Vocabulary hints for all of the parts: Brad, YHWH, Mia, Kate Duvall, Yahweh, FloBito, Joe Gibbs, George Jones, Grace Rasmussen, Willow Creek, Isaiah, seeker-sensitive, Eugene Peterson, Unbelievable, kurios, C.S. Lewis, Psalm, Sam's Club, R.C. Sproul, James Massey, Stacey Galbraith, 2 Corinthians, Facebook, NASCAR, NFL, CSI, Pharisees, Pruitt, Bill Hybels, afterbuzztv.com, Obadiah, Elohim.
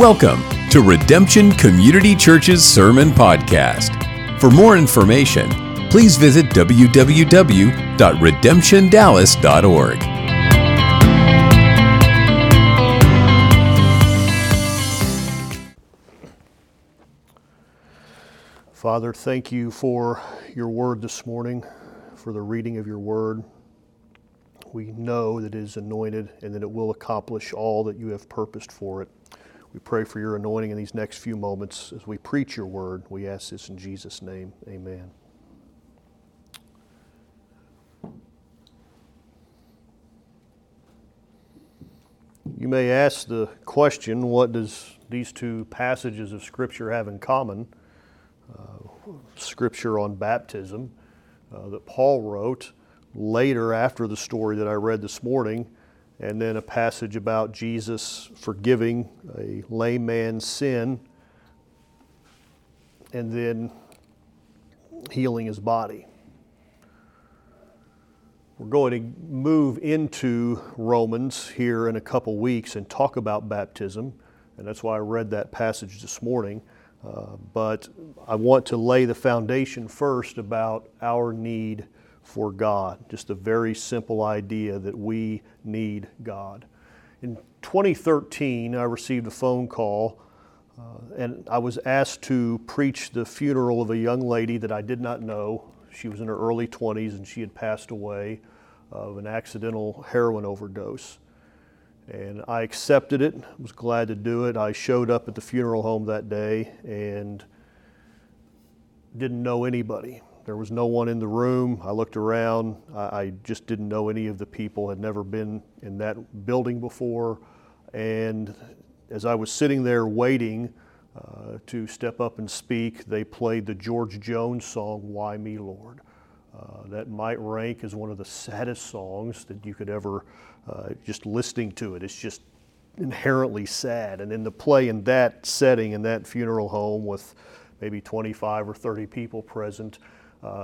Welcome to Redemption Community Church's Sermon Podcast. For more information, please visit www.redemptiondallas.org. Father, thank you for your word this morning, for the reading of your word. We know that it is anointed and that it will accomplish all that you have purposed for it. We pray for your anointing in these next few moments as we preach your word. We ask this in Jesus' name. Amen. You may ask the question, what does these two passages of Scripture have in common? Scripture on baptism that Paul wrote later after the story that I read this morning, and then a passage about Jesus forgiving a lame man's sin and then healing his body. We're going to move into Romans here in a couple weeks and talk about baptism, and that's why I read that passage this morning. But I want to lay the foundation first about our need for God. Just a very simple idea that we need God. In 2013, I received a phone call, and I was asked to preach the funeral of a young lady that I did not know. She was in her early 20s, and she had passed away of an accidental heroin overdose. And I accepted it, was glad to do it. I showed up at the funeral home that day and didn't know anybody. There was no one in the room. I looked around. I just didn't know any of the people, had never been in that building before. And as I was sitting there waiting to step up and speak, they played the George Jones song, Why Me, Lord? That might rank as one of the saddest songs that you could ever, just listening to it. It's just inherently sad. And then to play in that setting, in that funeral home with maybe 25 or 30 people present,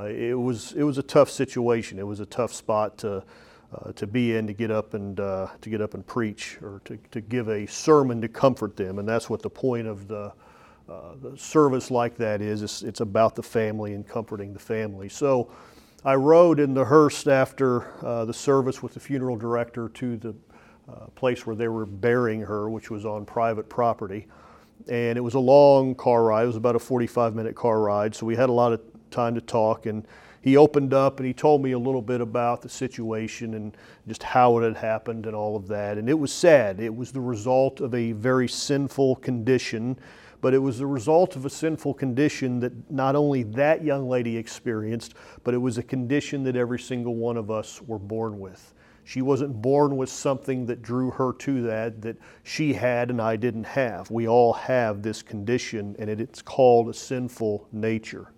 it was a tough situation. It was a tough spot to be in, to get up and preach, or to give a sermon to comfort them. And that's what the point of the service like that is. It's about the family and comforting the family. So I rode in the hearse after the service with the funeral director to the place where they were burying her, which was on private property. And it was a long car ride. It was about a 45-minute car ride. So we had a lot of time to talk, and he opened up and he told me a little bit about the situation and just how it had happened and all of that. And it was sad. It was the result of a very sinful condition, but it was the result of a sinful condition that not only that young lady experienced, but it was a condition that every single one of us were born with. She wasn't born with something that drew her to that she had and I didn't have. We all have this condition, and it's called a sinful nature.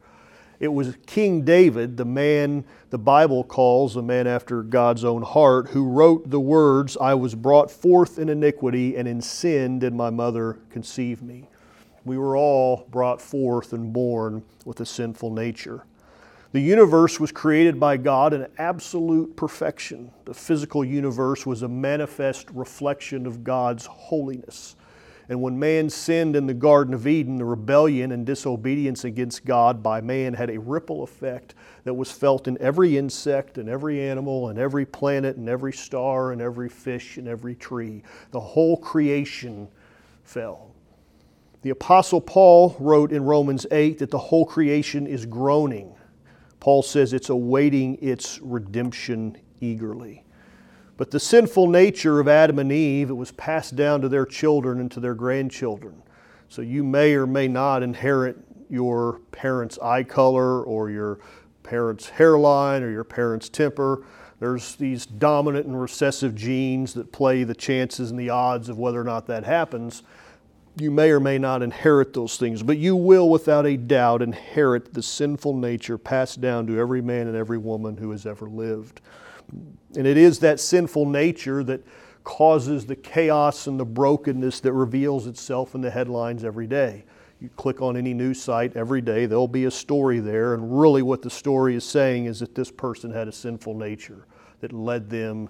It was King David, the man the Bible calls a man after God's own heart, who wrote the words, I was brought forth in iniquity, and in sin did my mother conceive me. We were all brought forth and born with a sinful nature. The universe was created by God in absolute perfection. The physical universe was a manifest reflection of God's holiness. And when man sinned in the Garden of Eden, the rebellion and disobedience against God by man had a ripple effect that was felt in every insect and every animal and every planet and every star and every fish and every tree. The whole creation fell. The Apostle Paul wrote in Romans 8 that the whole creation is groaning. Paul says it's awaiting its redemption eagerly. But the sinful nature of Adam and Eve, it was passed down to their children and to their grandchildren. So you may or may not inherit your parents' eye color or your parents' hairline or your parents' temper. There's these dominant and recessive genes that play the chances and the odds of whether or not that happens. You may or may not inherit those things, but you will without a doubt inherit the sinful nature passed down to every man and every woman who has ever lived. And it is that sinful nature that causes the chaos and the brokenness that reveals itself in the headlines every day. You click on any news site every day, there'll be a story there, and really what the story is saying is that this person had a sinful nature that led them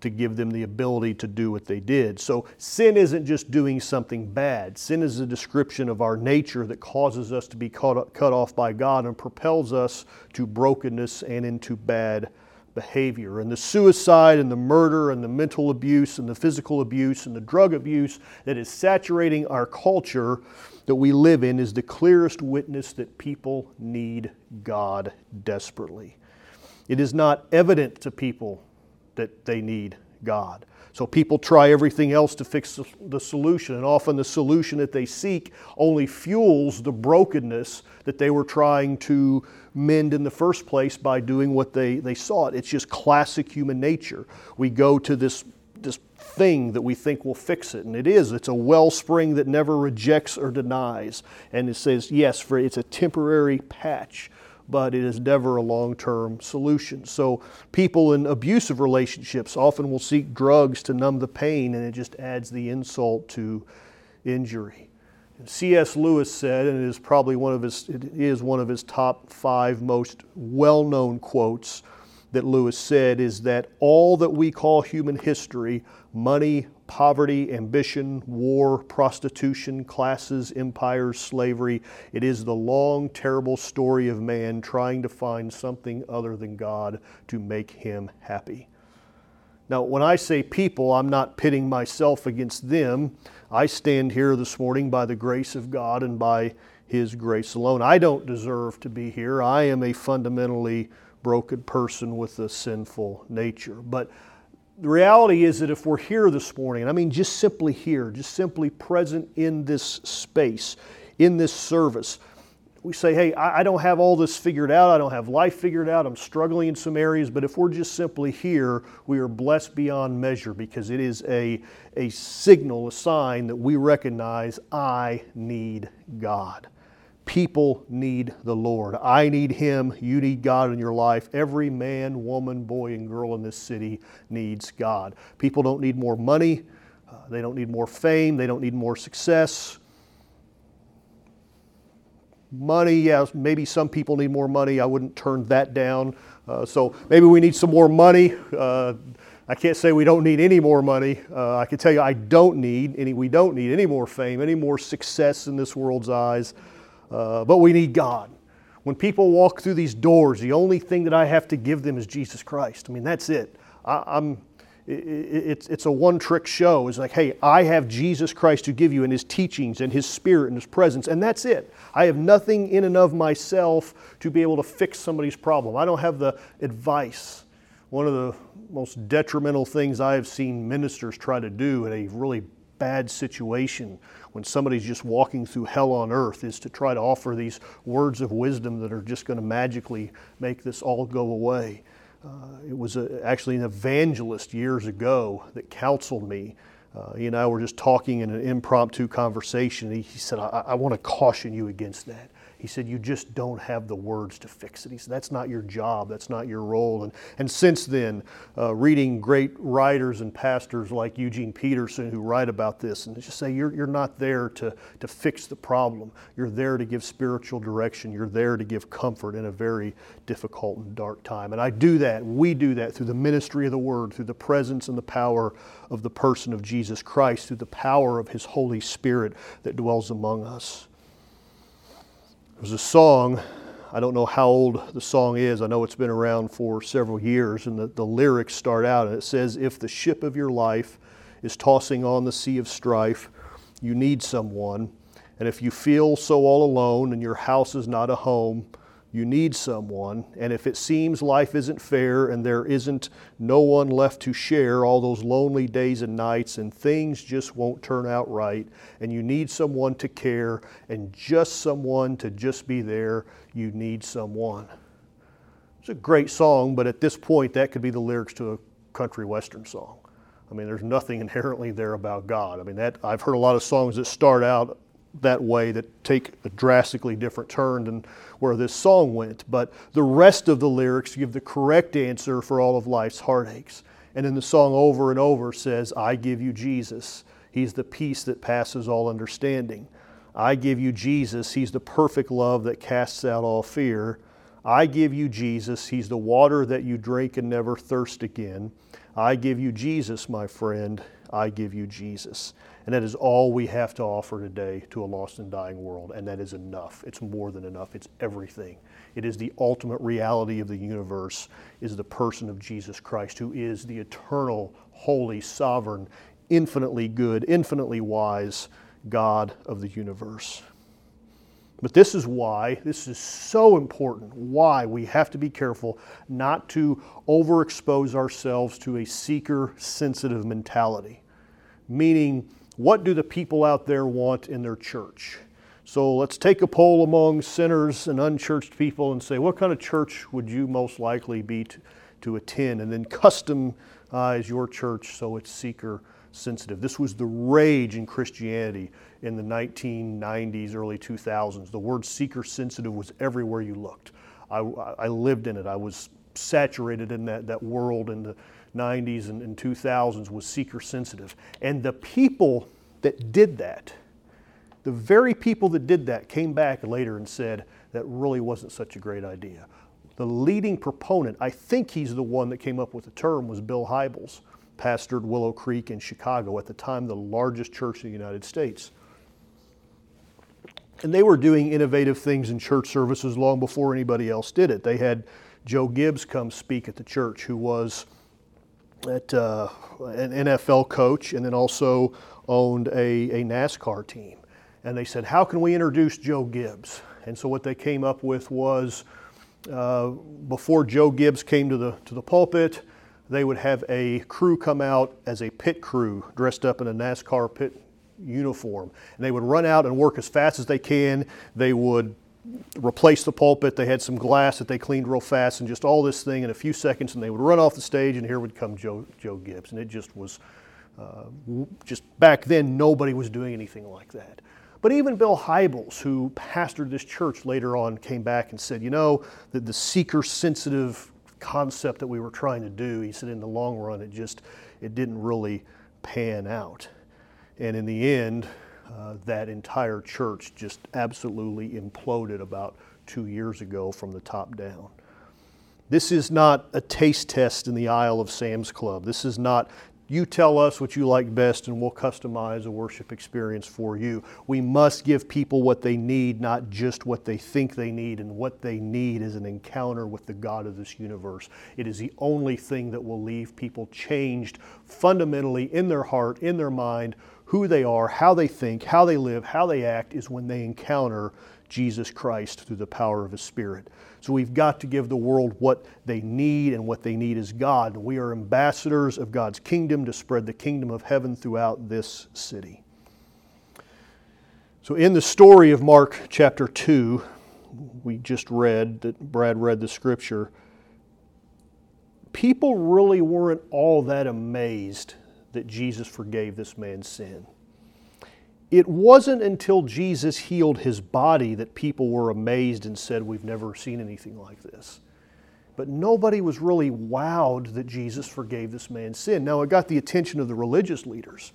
to give them the ability to do what they did. So sin isn't just doing something bad. Sin is a description of our nature that causes us to be cut off by God and propels us to brokenness and into bad behavior. And the suicide and the murder and the mental abuse and the physical abuse and the drug abuse that is saturating our culture that we live in is the clearest witness that people need God desperately. It is not evident to people that they need God. So people try everything else to fix the solution, and often the solution that they seek only fuels the brokenness that they were trying to mend in the first place by doing what they sought. It's just classic human nature. We go to this thing that we think will fix it, and it is. It's a wellspring that never rejects or denies, and it says, yes, for it's a temporary patch, but it is never a long-term solution. So people in abusive relationships often will seek drugs to numb the pain, and it just adds the insult to injury. And C.S. Lewis said, and it is one of his top five most well-known quotes that Lewis said, is that all that we call human history, money, poverty, ambition, war, prostitution, classes, empires, slavery, it is the long, terrible story of man trying to find something other than God to make him happy. Now, when I say people, I'm not pitting myself against them. I stand here this morning by the grace of God and by His grace alone. I don't deserve to be here. I am a fundamentally broken person with a sinful nature. But the reality is that if we're here this morning, and I mean just simply here, just simply present in this space, in this service, we say, hey, I don't have all this figured out. I don't have life figured out. I'm struggling in some areas. But if we're just simply here, we are blessed beyond measure, because it is a signal, a sign that we recognize I need God. People need the Lord. I need Him. You need God in your life. Every man, woman, boy, and girl in this city needs God. People don't need more money. They don't need more fame. They don't need more success. Money, yes, maybe some people need more money. I wouldn't turn that down. So maybe we need some more money. I can't say we don't need any more money. I can tell you we don't need any more fame, any more success in this world's eyes. But we need God. When people walk through these doors, the only thing that I have to give them is Jesus Christ. I mean, that's it. It's a one-trick show. It's like, hey, I have Jesus Christ to give you, and His teachings and His Spirit and His presence, and that's it. I have nothing in and of myself to be able to fix somebody's problem. I don't have the advice. One of the most detrimental things I have seen ministers try to do in a really bad situation when somebody's just walking through hell on earth is to try to offer these words of wisdom that are just going to magically make this all go away. It was actually an evangelist years ago that counseled me. He and I were just talking in an impromptu conversation. He said, I want to caution you against that. He said, you just don't have the words to fix it. He said, that's not your job. That's not your role. And since then, reading great writers and pastors like Eugene Peterson who write about this and just say, you're not there to fix the problem. You're there to give spiritual direction. You're there to give comfort in a very difficult and dark time. And I do that. We do that through the ministry of the Word, through the presence and the power of the person of Jesus Christ, through the power of His Holy Spirit that dwells among us. There's a song, I don't know how old the song is, I know it's been around for several years, and the lyrics start out and it says, if the ship of your life is tossing on the sea of strife, you need someone, and if you feel so all alone and your house is not a home, you need someone, and if it seems life isn't fair and there isn't no one left to share all those lonely days and nights and things just won't turn out right, and you need someone to care and just someone to just be there, you need someone. It's a great song, but at this point that could be the lyrics to a country western song. I mean, there's nothing inherently there about God. I mean, that I've heard a lot of songs that start out that way that take a drastically different turn than where this song went. But the rest of the lyrics give the correct answer for all of life's heartaches. And then the song over and over says, I give you Jesus. He's the peace that passes all understanding. I give you Jesus. He's the perfect love that casts out all fear. I give you Jesus. He's the water that you drink and never thirst again. I give you Jesus, my friend. I give you Jesus. And that is all we have to offer today to a lost and dying world. And that is enough. It's more than enough. It's everything. It is the ultimate reality of the universe, is the person of Jesus Christ, who is the eternal, holy, sovereign, infinitely good, infinitely wise God of the universe. But this is why, this is so important, why we have to be careful not to overexpose ourselves to a seeker-sensitive mentality. Meaning, what do the people out there want in their church? So let's take a poll among sinners and unchurched people and say, what kind of church would you most likely be to attend? And then customize your church so it's seeker-sensitive. This was the rage in Christianity in the 1990s, early 2000s. The word seeker-sensitive was everywhere you looked. I lived in it. I was saturated in that world in the 90s and 2000s, was seeker-sensitive. And the people that did that, the very people that did that, came back later and said, that really wasn't such a great idea. The leading proponent, I think he's the one that came up with the term, was Bill Hybels, pastored Willow Creek in Chicago, at the time the largest church in the United States. And they were doing innovative things in church services long before anybody else did it. They had Joe Gibbs come speak at the church, who was an NFL coach and then also owned a NASCAR team. And they said, how can we introduce Joe Gibbs? And so what they came up with was, before Joe Gibbs came to the pulpit, they would have a crew come out as a pit crew, dressed up in a NASCAR pit uniform. And they would run out and work as fast as they can. They would replace the pulpit. They had some glass that they cleaned real fast, and just all this thing in a few seconds, and they would run off the stage, and here would come Joe Gibbs. And it just was, just back then, nobody was doing anything like that. But even Bill Hybels, who pastored this church later on, came back and said, you know, that the seeker-sensitive concept that we were trying to do, he said, in the long run, it didn't really pan out. And in the end, that entire church just absolutely imploded about 2 years ago from the top down. This is not a taste test in the aisle of Sam's Club. This is not, you tell us what you like best and we'll customize a worship experience for you. We must give people what they need, not just what they think they need. And what they need is an encounter with the God of this universe. It is the only thing that will leave people changed fundamentally in their heart, in their mind, who they are, how they think, how they live, how they act, is when they encounter Jesus Christ through the power of His Spirit. So we've got to give the world what they need, and what they need is God. We are ambassadors of God's kingdom to spread the kingdom of heaven throughout this city. So in the story of Mark chapter 2, we just read, that Brad read the scripture, people really weren't all that amazed that Jesus forgave this man's sin. It wasn't until Jesus healed his body that people were amazed and said, we've never seen anything like this. But nobody was really wowed that Jesus forgave this man's sin. Now, it got the attention of the religious leaders.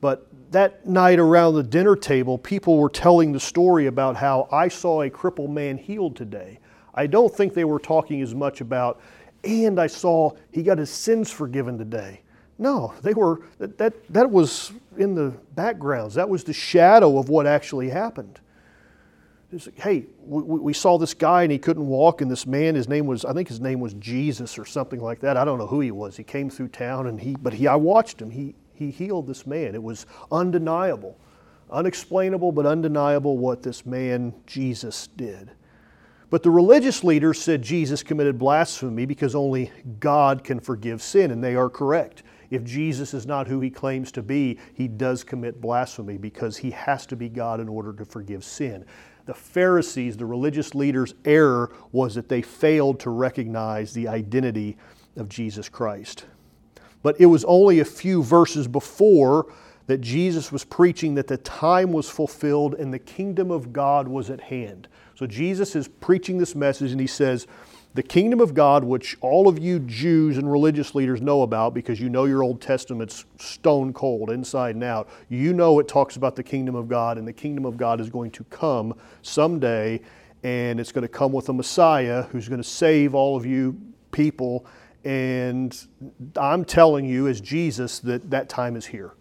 But that night around the dinner table, people were telling the story about how I saw a crippled man healed today. I don't think they were talking as much about, and I saw he got his sins forgiven today. No, they were, that was in the backgrounds. That was the shadow of what actually happened. Like, hey, we saw this guy and he couldn't walk, and this man, his name was Jesus or something like that. I don't know who he was. He came through town I watched him. He healed this man. It was undeniable, unexplainable, but undeniable what this man Jesus did. But the religious leaders said Jesus committed blasphemy because only God can forgive sin, and they are correct. If Jesus is not who he claims to be, he does commit blasphemy because he has to be God in order to forgive sin. The Pharisees, the religious leaders' error was that they failed to recognize the identity of Jesus Christ. But it was only a few verses before that Jesus was preaching that the time was fulfilled and the kingdom of God was at hand. So Jesus is preaching this message and he says, the kingdom of God, which all of you Jews and religious leaders know about because you know your Old Testament's stone cold inside and out. You know it talks about the kingdom of God, and the kingdom of God is going to come someday, and it's going to come with a Messiah who's going to save all of you people, And I'm telling you as Jesus that that time is here.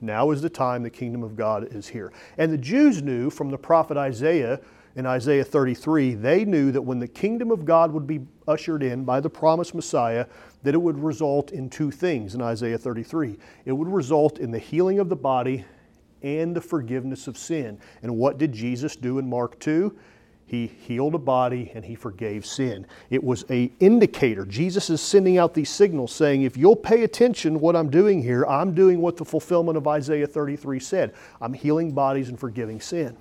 Now is the time the kingdom of God is here. And the Jews knew from the prophet Isaiah in Isaiah 33, they knew that when the kingdom of God would be ushered in by the promised Messiah, that it would result in two things in Isaiah 33. It would result in the healing of the body and the forgiveness of sin. And what did Jesus do in Mark 2? He healed a body and he forgave sin. It was an indicator. Jesus is sending out these signals saying, if you'll pay attention to what I'm doing here, I'm doing what the fulfillment of Isaiah 33 said. I'm healing bodies and forgiving sin.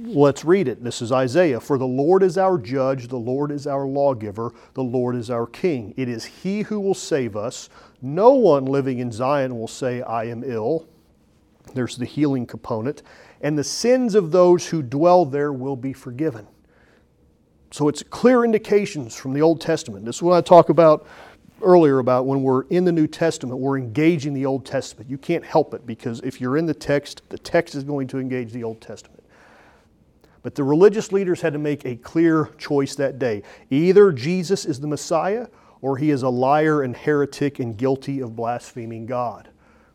Let's read it. This is Isaiah. For the Lord is our judge, the Lord is our lawgiver, the Lord is our king. It is he who will save us. No one living in Zion will say, I am ill. There's the healing component. And the sins of those who dwell there will be forgiven. So it's clear indications from the Old Testament. This is what I talk about earlier about when we're in the New Testament, we're engaging the Old Testament. You can't help it because if you're in the text is going to engage the Old Testament. But the religious leaders had to make a clear choice that day. Either Jesus is the Messiah or he is a liar and heretic and guilty of blaspheming God.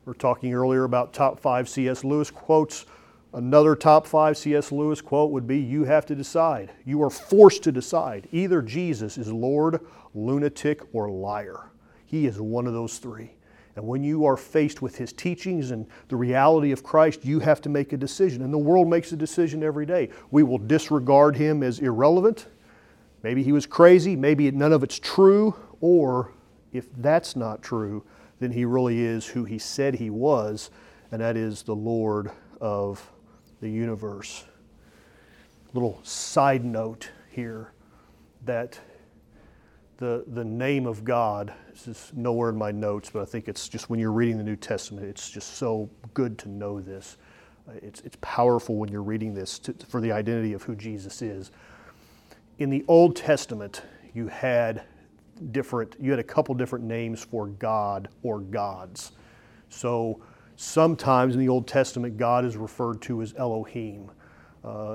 We're talking earlier about top five C.S. Lewis quotes. Another top five C.S. Lewis quote would be, you have to decide. You are forced to decide. Either Jesus is Lord, lunatic, or liar. He is one of those three. And when you are faced with his teachings and the reality of Christ, you have to make a decision. And the world makes a decision every day. We will disregard him as irrelevant. Maybe he was crazy. Maybe none of it's true. Or if that's not true, then he really is who he said he was. And that is the Lord of the universe. Little side note here that the name of God, this is nowhere in my notes, but I think it's just when you're reading the New Testament, it's just so good to know this. It's powerful when you're reading this for the identity of who Jesus is. In the Old Testament, you had a couple different names for God or gods. So sometimes in the Old Testament, God is referred to as Elohim.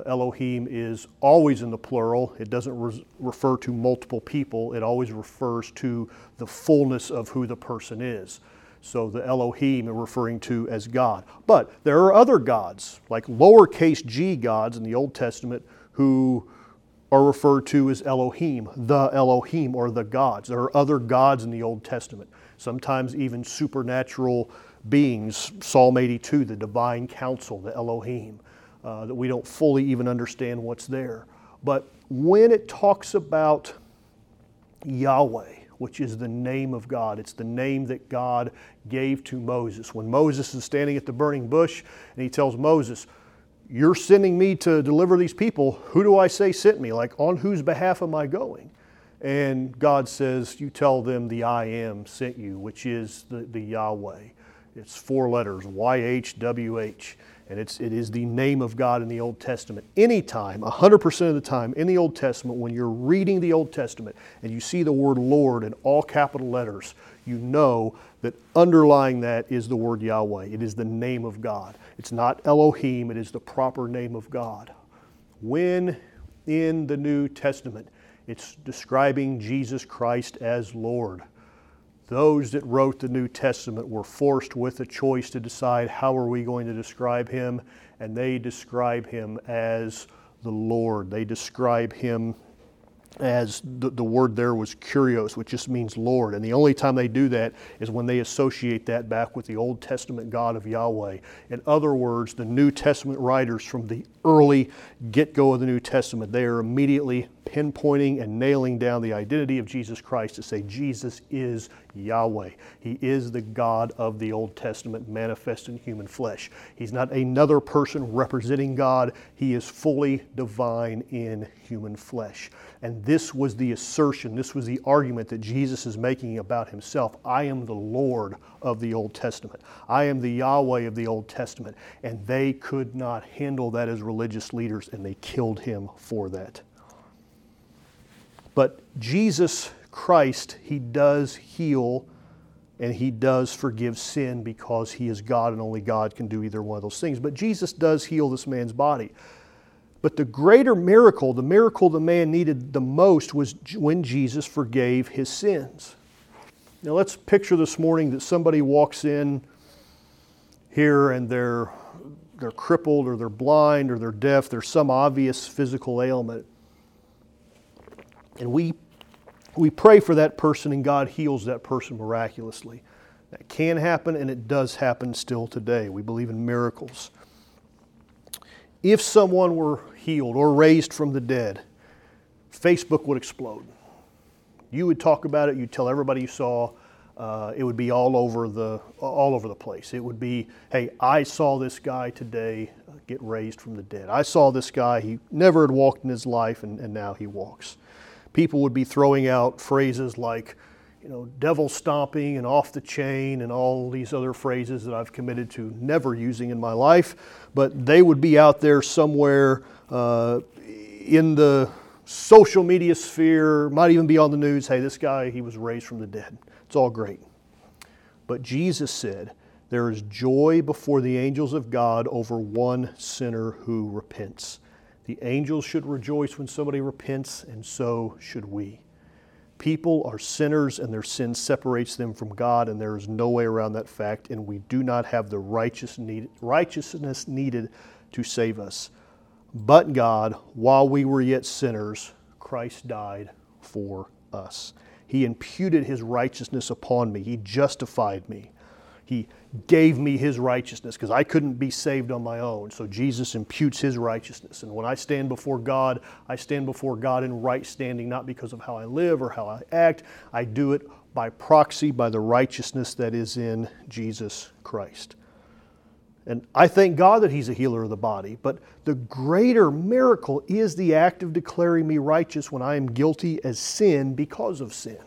Elohim is always in the plural. It doesn't refer to multiple people. It always refers to the fullness of who the person is. So the Elohim are referring to as God. But there are other gods, like lowercase g gods in the Old Testament, who are referred to as Elohim, the Elohim, or the gods. There are other gods in the Old Testament, sometimes even supernatural beings, Psalm 82, the divine counsel, the Elohim, that we don't fully even understand what's there. But when it talks about Yahweh, which is the name of God, it's the name that God gave to Moses. When Moses is standing at the burning bush and he tells Moses, you're sending me to deliver these people. Who do I say sent me? Like, on whose behalf am I going? And God says, you tell them the I am sent you, which is the Yahweh. It's four letters, YHWH, and it is the name of God in the Old Testament. Anytime, 100% of the time in the Old Testament, when you're reading the Old Testament and you see the word Lord in all capital letters, you know that underlying that is the word Yahweh. It is the name of God. It's not Elohim, it is the proper name of God. When in the New Testament, it's describing Jesus Christ as Lord. Those that wrote the New Testament were forced with a choice to decide how are we going to describe him, and they describe him as the Lord. They describe him as, the word there was kurios, which just means Lord. And the only time they do that is when they associate that back with the Old Testament God of Yahweh. In other words, the New Testament writers from the early get-go of the New Testament, they are immediately pinpointing and nailing down the identity of Jesus Christ to say Jesus is Yahweh. He is the God of the Old Testament manifest in human flesh. He's not another person representing God. He is fully divine in human flesh. And this was the assertion, this was the argument that Jesus is making about himself. I am the Lord of the Old Testament. I am the Yahweh of the Old Testament. And they could not handle that as religious leaders, and they killed him for that. But Jesus Christ, he does heal and he does forgive sin because he is God and only God can do either one of those things. But Jesus does heal this man's body. But the greater miracle, the miracle the man needed the most, was when Jesus forgave his sins. Now let's picture this morning that somebody walks in here and they're crippled or they're blind or they're deaf. There's some obvious physical ailment. And we pray for that person and God heals that person miraculously. That can happen and it does happen still today. We believe in miracles. If someone were healed or raised from the dead, Facebook would explode. You would talk about it. You'd tell everybody you saw. It would be all over the place. It would be, hey, I saw this guy today get raised from the dead. I saw this guy. He never had walked in his life, and now he walks. People would be throwing out phrases like, devil stomping and off the chain and all these other phrases that I've committed to never using in my life, but they would be out there somewhere in the social media sphere, might even be on the news. Hey, this guy, he was raised from the dead. It's all great. But Jesus said, there is joy before the angels of God over one sinner who repents. The angels should rejoice when somebody repents, and so should we. People are sinners and their sin separates them from God, and there is no way around that fact, and we do not have the righteousness needed to save us. But God, while we were yet sinners, Christ died for us. He imputed His righteousness upon me. He justified me. He gave me His righteousness because I couldn't be saved on my own. So Jesus imputes His righteousness. And when I stand before God in right standing, not because of how I live or how I act. I do it by proxy, by the righteousness that is in Jesus Christ. And I thank God that He's a healer of the body. But the greater miracle is the act of declaring me righteous when I am guilty as sin because of sin.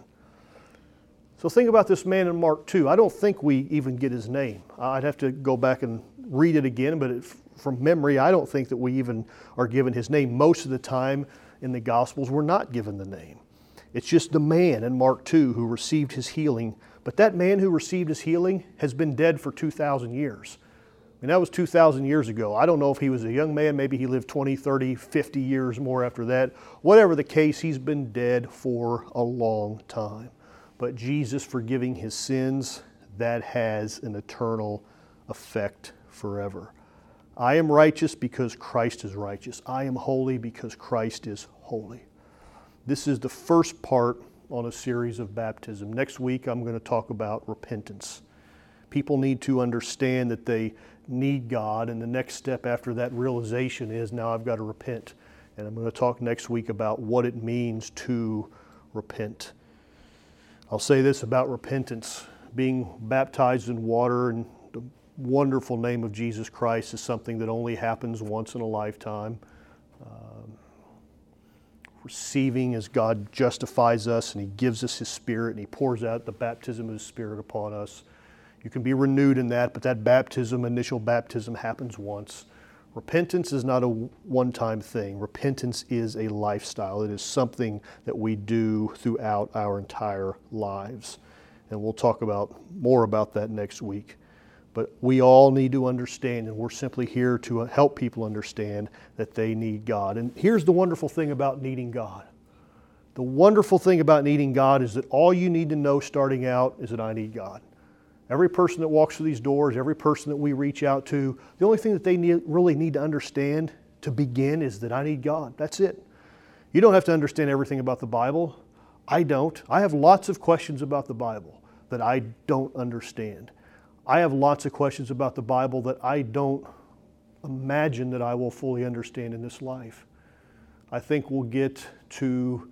So think about this man in Mark 2. I don't think we even get his name. I'd have to go back and read it again, but from memory, I don't think that we even are given his name. Most of the time in the Gospels, we're not given the name. It's just the man in Mark 2 who received his healing. But that man who received his healing has been dead for 2,000 years. And that was 2,000 years ago. I don't know if he was a young man. Maybe he lived 20, 30, 50 years more after that. Whatever the case, he's been dead for a long time. But Jesus forgiving his sins, that has an eternal effect forever. I am righteous because Christ is righteous. I am holy because Christ is holy. This is the first part on a series of baptism. Next week, I'm going to talk about repentance. People need to understand that they need God, and the next step after that realization is, now I've got to repent. And I'm going to talk next week about what it means to repent. I'll say this about repentance. Being baptized in water and the wonderful name of Jesus Christ is something that only happens once in a lifetime. Receiving as God justifies us and He gives us His Spirit and He pours out the baptism of His Spirit upon us. You can be renewed in that, but that initial baptism happens once. Repentance is not a one-time thing. Repentance is a lifestyle. It is something that we do throughout our entire lives. And we'll talk more about that next week. But we all need to understand, and we're simply here to help people understand that they need God. And here's the wonderful thing about needing God. The wonderful thing about needing God is that all you need to know starting out is that I need God. Every person that walks through these doors, every person that we reach out to, the only thing that they really need to understand to begin is that I need God. That's it. You don't have to understand everything about the Bible. I don't. I have lots of questions about the Bible that I don't understand. I have lots of questions about the Bible that I don't imagine that I will fully understand in this life. I think we'll get to,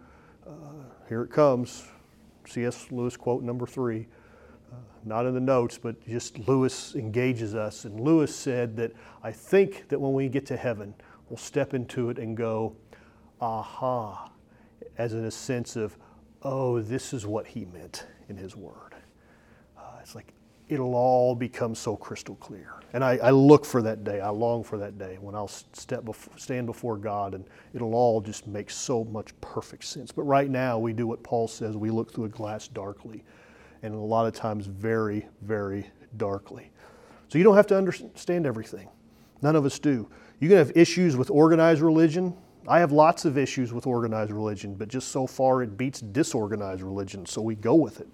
here it comes, C.S. Lewis quote number 3. Not in the notes, but just Lewis engages us. And Lewis said that I think that when we get to heaven, we'll step into it and go, aha, as in a sense of, oh, this is what he meant in his word. It's like it'll all become so crystal clear. And I look for that day. I long for that day when I'll stand before God and it'll all just make so much perfect sense. But right now we do what Paul says. We look through a glass darkly. And a lot of times very, very darkly. So you don't have to understand everything. None of us do. You can have issues with organized religion. I have lots of issues with organized religion, but just so far it beats disorganized religion, so we go with it.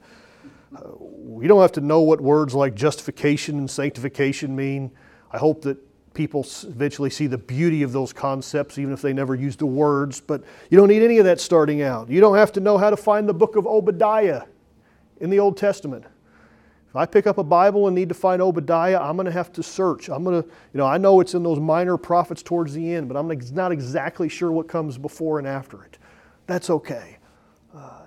We don't have to know what words like justification and sanctification mean. I hope that people eventually see the beauty of those concepts, even if they never use the words, but you don't need any of that starting out. You don't have to know how to find the book of Obadiah in the Old Testament. If I pick up a Bible and need to find Obadiah, I'm going to have to search. I know it's in those minor prophets towards the end, but I'm not exactly sure what comes before and after it. That's okay.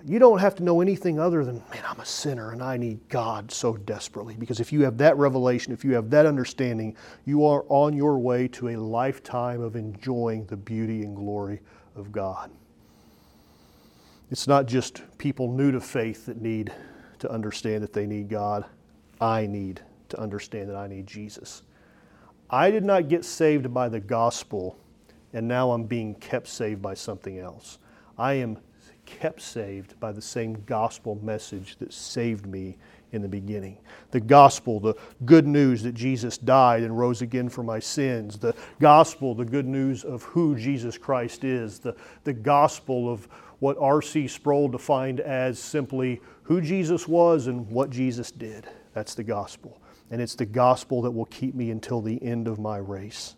You don't have to know anything other than, man, I'm a sinner and I need God so desperately. Because if you have that revelation, if you have that understanding, you are on your way to a lifetime of enjoying the beauty and glory of God. It's not just people new to faith that need to understand that they need God. I need to understand that I need Jesus. I did not get saved by the gospel, and now I'm being kept saved by something else. I am kept saved by the same gospel message that saved me in the beginning. The gospel, the good news that Jesus died and rose again for my sins. The gospel, the good news of who Jesus Christ is. The gospel of what R.C. Sproul defined as simply who Jesus was and what Jesus did. That's the gospel. And it's the gospel that will keep me until the end of my race.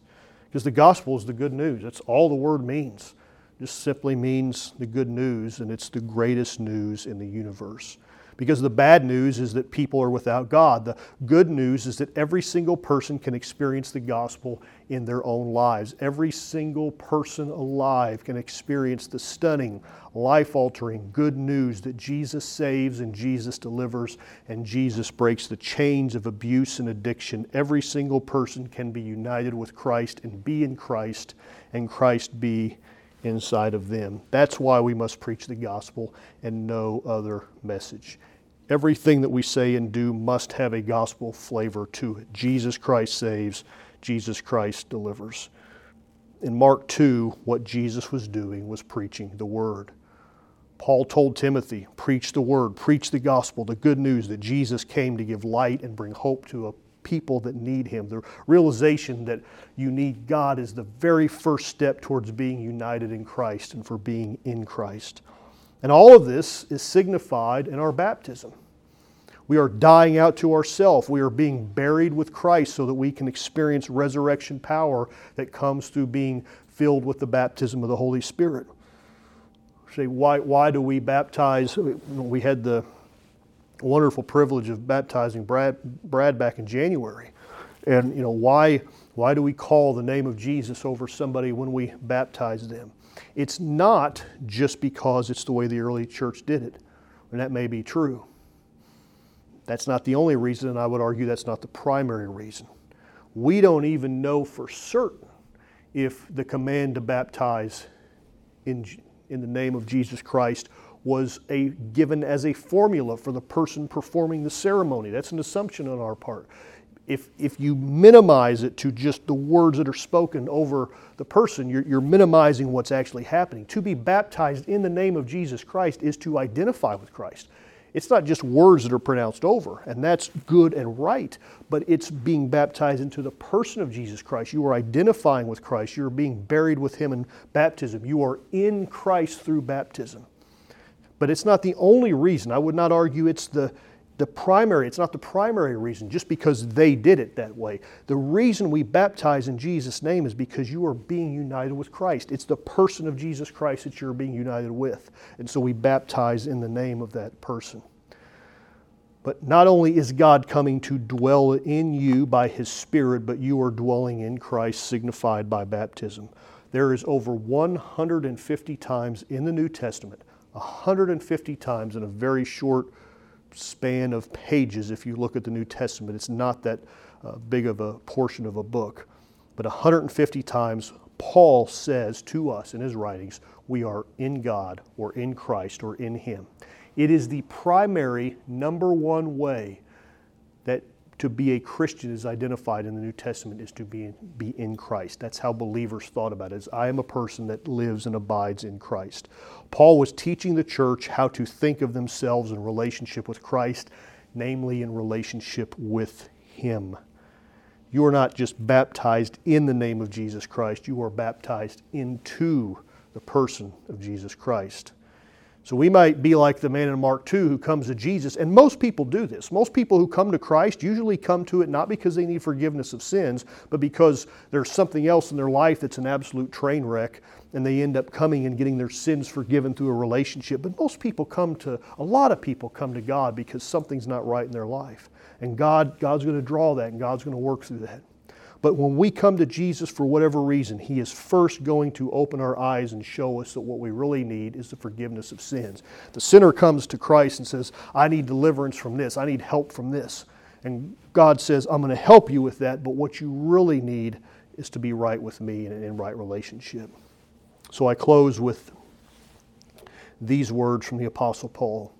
Because the gospel is the good news. That's all the word means. Just simply means the good news, and it's the greatest news in the universe. Because the bad news is that people are without God. The good news is that every single person can experience the gospel in their own lives. Every single person alive can experience the stunning, life-altering good news that Jesus saves and Jesus delivers and Jesus breaks the chains of abuse and addiction. Every single person can be united with Christ and be in Christ, and Christ be inside of them. That's why we must preach the gospel and no other message. Everything that we say and do must have a gospel flavor to it. Jesus Christ saves, Jesus Christ delivers. In Mark 2, what Jesus was doing was preaching the word. Paul told Timothy, preach the word, preach the gospel, the good news that Jesus came to give light and bring hope to a people that need Him. The realization that you need God is the very first step towards being united in Christ and for being in Christ. And all of this is signified in our baptism. We are dying out to ourselves. We are being buried with Christ so that we can experience resurrection power that comes through being filled with the baptism of the Holy Spirit. Say, why do we baptize? We had the wonderful privilege of baptizing Brad back in January. And why do we call the name of Jesus over somebody when we baptize them? It's not just because it's the way the early church did it, and that may be true. That's not the only reason, and I would argue that's not the primary reason. We don't even know for certain if the command to baptize in the name of Jesus Christ was given as a formula for the person performing the ceremony. That's an assumption on our part. If you minimize it to just the words that are spoken over the person, you're minimizing what's actually happening. To be baptized in the name of Jesus Christ is to identify with Christ. It's not just words that are pronounced over, and that's good and right, but it's being baptized into the person of Jesus Christ. You are identifying with Christ. You're being buried with Him in baptism. You are in Christ through baptism. But it's not the only reason. I would not argue it's the primary. It's not the primary reason just because they did it that way. The reason we baptize in Jesus' name is because you are being united with Christ. It's the person of Jesus Christ that you're being united with. And so we baptize in the name of that person. But not only is God coming to dwell in you by His Spirit, but you are dwelling in Christ, signified by baptism. There is over 150 times in the New Testament, 150 times in a very short span of pages if you look at the New Testament. It's not that big of a portion of a book, but 150 times Paul says to us in his writings, we are in God or in Christ or in Him. It is the primary, number one way that to be a Christian is identified in the New Testament is to be in Christ. That's how believers thought about it, is I am a person that lives and abides in Christ. Paul was teaching the church how to think of themselves in relationship with Christ, namely in relationship with Him. You are not just baptized in the name of Jesus Christ. You are baptized into the person of Jesus Christ. So we might be like the man in Mark 2 who comes to Jesus, and most people do this. Most people who come to Christ usually come to it not because they need forgiveness of sins, but because there's something else in their life that's an absolute train wreck, and they end up coming and getting their sins forgiven through a relationship. But most people come to, a lot of people come to God because something's not right in their life. And God's going to draw that, and God's going to work through that. But when we come to Jesus for whatever reason, He is first going to open our eyes and show us that what we really need is the forgiveness of sins. The sinner comes to Christ and says, I need deliverance from this. I need help from this. And God says, I'm going to help you with that, but what you really need is to be right with me and in right relationship. So I close with these words from the Apostle Paul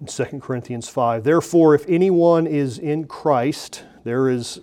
in 2 Corinthians 5. Therefore, if anyone is in Christ, there is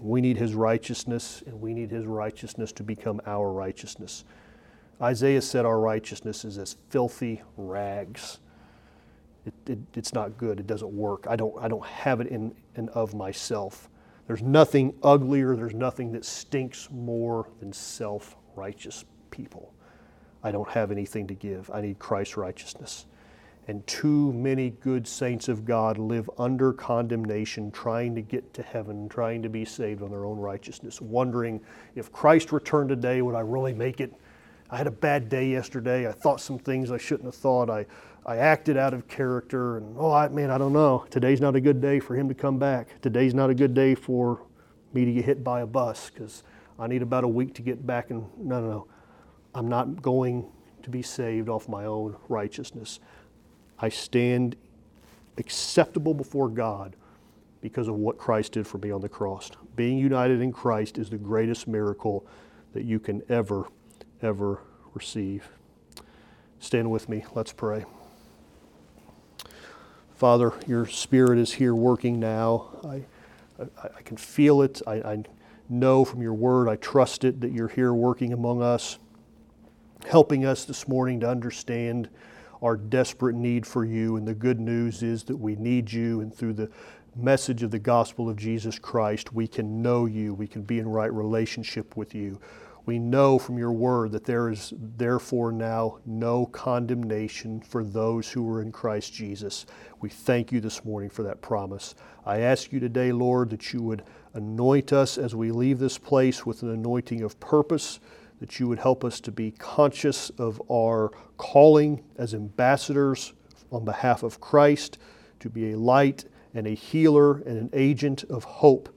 We need His righteousness, and we need His righteousness to become our righteousness. Isaiah said our righteousness is as filthy rags. It's not good. It doesn't work. I don't have it in and of myself. There's nothing uglier. There's nothing that stinks more than self-righteous people. I don't have anything to give. I need Christ's righteousness. And too many good saints of God live under condemnation, trying to get to heaven, trying to be saved on their own righteousness, wondering, if Christ returned today, would I really make it? I had a bad day yesterday. I thought some things I shouldn't have thought. I acted out of character. And I don't know. Today's not a good day for Him to come back. Today's not a good day for me to get hit by a bus because I need about a week to get back. And no. I'm not going to be saved off my own righteousness. I stand acceptable before God because of what Christ did for me on the cross. Being united in Christ is the greatest miracle that you can ever, ever receive. Stand with me. Let's pray. Father, Your Spirit is here working now. I can feel it. I know from Your Word, I trust it, that You're here working among us, helping us this morning to understand our desperate need for You, and the good news is that we need You, and through the message of the gospel of Jesus Christ, we can know You, we can be in right relationship with You. We know from Your Word that there is therefore now no condemnation for those who are in Christ Jesus. We thank You this morning for that promise. I ask You today, Lord, that You would anoint us as we leave this place with an anointing of purpose, that You would help us to be conscious of our calling as ambassadors on behalf of Christ, to be a light and a healer and an agent of hope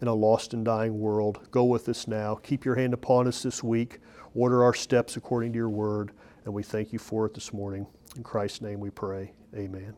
in a lost and dying world. Go with us now. Keep Your hand upon us this week. Order our steps according to Your Word, and we thank You for it this morning. In Christ's name we pray. Amen.